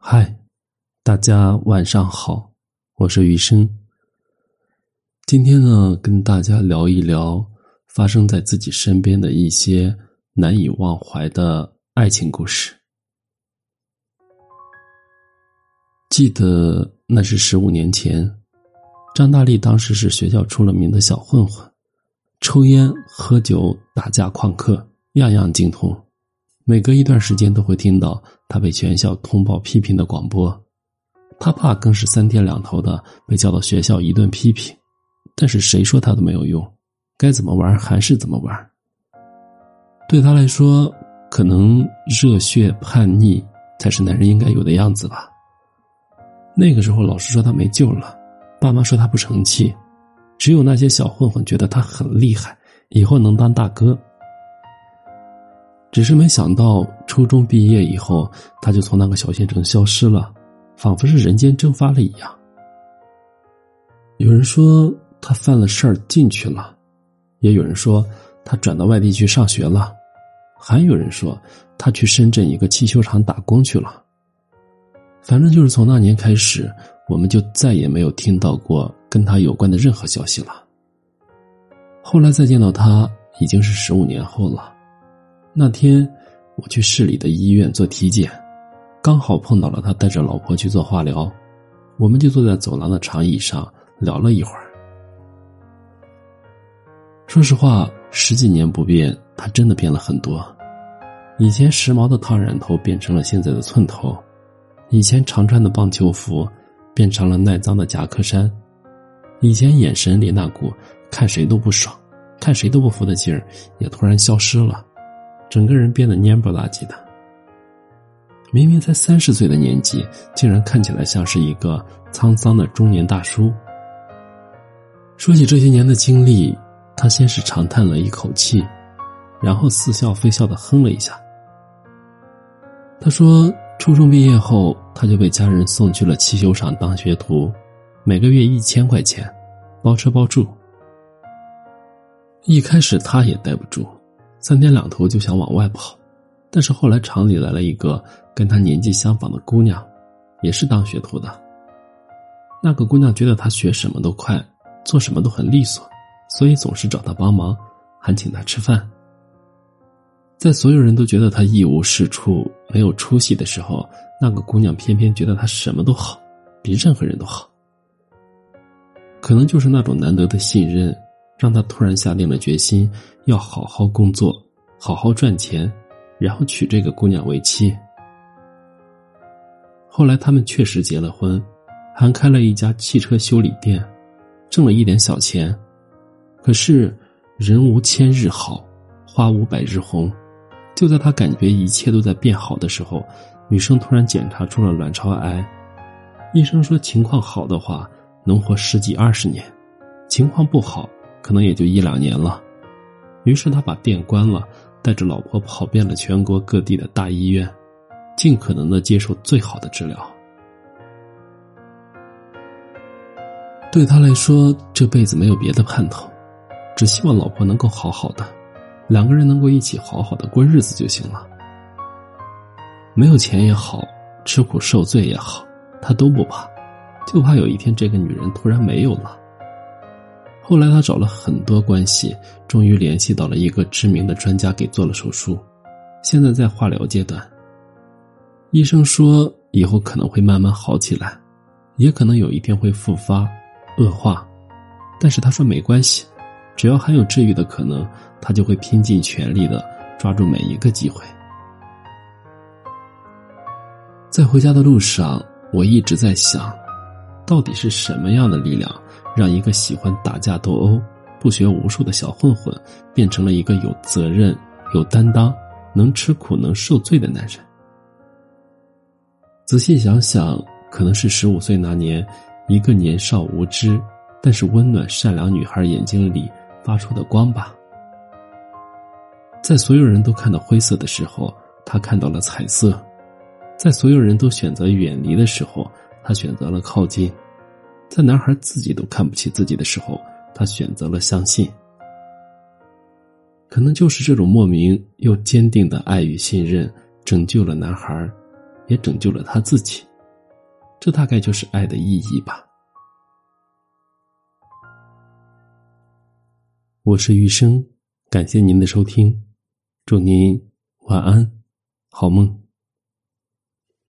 嗨，大家晚上好，我是余生。今天呢，跟大家聊一聊发生在自己身边的一些难以忘怀的爱情故事。记得那是15年前，张大力当时是学校出了名的小混混，抽烟、喝酒、打架、旷课，样样精通。每隔一段时间都会听到他被全校通报批评的广播，他爸更是3天2头的被叫到学校一顿批评，但是谁说他都没有用，该怎么玩还是怎么玩。对他来说，可能热血叛逆才是男人应该有的样子吧。那个时候老师说他没救了，爸妈说他不成器，只有那些小混混觉得他很厉害，以后能当大哥。只是没想到初中毕业以后，他就从那个小县城消失了，仿佛是人间蒸发了一样。有人说他犯了事儿进去了，也有人说他转到外地去上学了，还有人说他去深圳一个汽修厂打工去了。反正就是从那年开始，我们就再也没有听到过跟他有关的任何消息了。后来再见到他已经是15年后了。那天我去市里的医院做体检，刚好碰到了他带着老婆去做化疗，我们就坐在走廊的长椅上聊了一会儿。说实话，十几年不变，他真的变了很多。以前时髦的烫染头变成了现在的寸头，以前常穿的棒球服变成了耐脏的夹克衫，以前眼神里那股看谁都不爽、看谁都不服的劲儿也突然消失了，整个人变得蔫不拉几的。明明才30岁的年纪，竟然看起来像是一个沧桑的中年大叔。说起这些年的经历，他先是长叹了一口气，然后似笑非笑地哼了一下。他说初中毕业后，他就被家人送去了汽修厂当学徒，每个月1000块钱，包吃包住。一开始他也待不住，3天2头就想往外跑，但是后来厂里来了一个跟他年纪相仿的姑娘，也是当学徒的。那个姑娘觉得他学什么都快，做什么都很利索，所以总是找他帮忙，还请他吃饭。在所有人都觉得他一无是处、没有出息的时候，那个姑娘偏偏觉得他什么都好，比任何人都好。可能就是那种难得的信任，让他突然下定了决心，要好好工作，好好赚钱，然后娶这个姑娘为妻。后来他们确实结了婚，还开了一家汽车修理店，挣了一点小钱。可是人无千日好，花无百日红，就在他感觉一切都在变好的时候，女生突然检查出了卵巢癌。医生说情况好的话能活10几20年，情况不好可能也就1-2年了。于是他把店关了，带着老婆跑遍了全国各地的大医院，尽可能的接受最好的治疗。对他来说，这辈子没有别的盼头，只希望老婆能够好好的，两个人能够一起好好的过日子就行了。没有钱也好，吃苦受罪也好，他都不怕，就怕有一天这个女人突然没有了。后来他找了很多关系，终于联系到了一个知名的专家，给做了手术，现在在化疗阶段。医生说以后可能会慢慢好起来，也可能有一天会复发恶化，但是他说没关系，只要还有治愈的可能，他就会拼尽全力的抓住每一个机会。在回家的路上，我一直在想，到底是什么样的力量让一个喜欢打架斗殴、不学无术的小混混变成了一个有责任、有担当、能吃苦能受罪的男人。仔细想想，可能是15岁那年，一个年少无知但是温暖善良女孩眼睛里发出的光吧。在所有人都看到灰色的时候，她看到了彩色；在所有人都选择远离的时候，她选择了靠近；在男孩自己都看不起自己的时候，他选择了相信。可能就是这种莫名又坚定的爱与信任，拯救了男孩，也拯救了他自己。这大概就是爱的意义吧。我是余生，感谢您的收听，祝您晚安，好梦。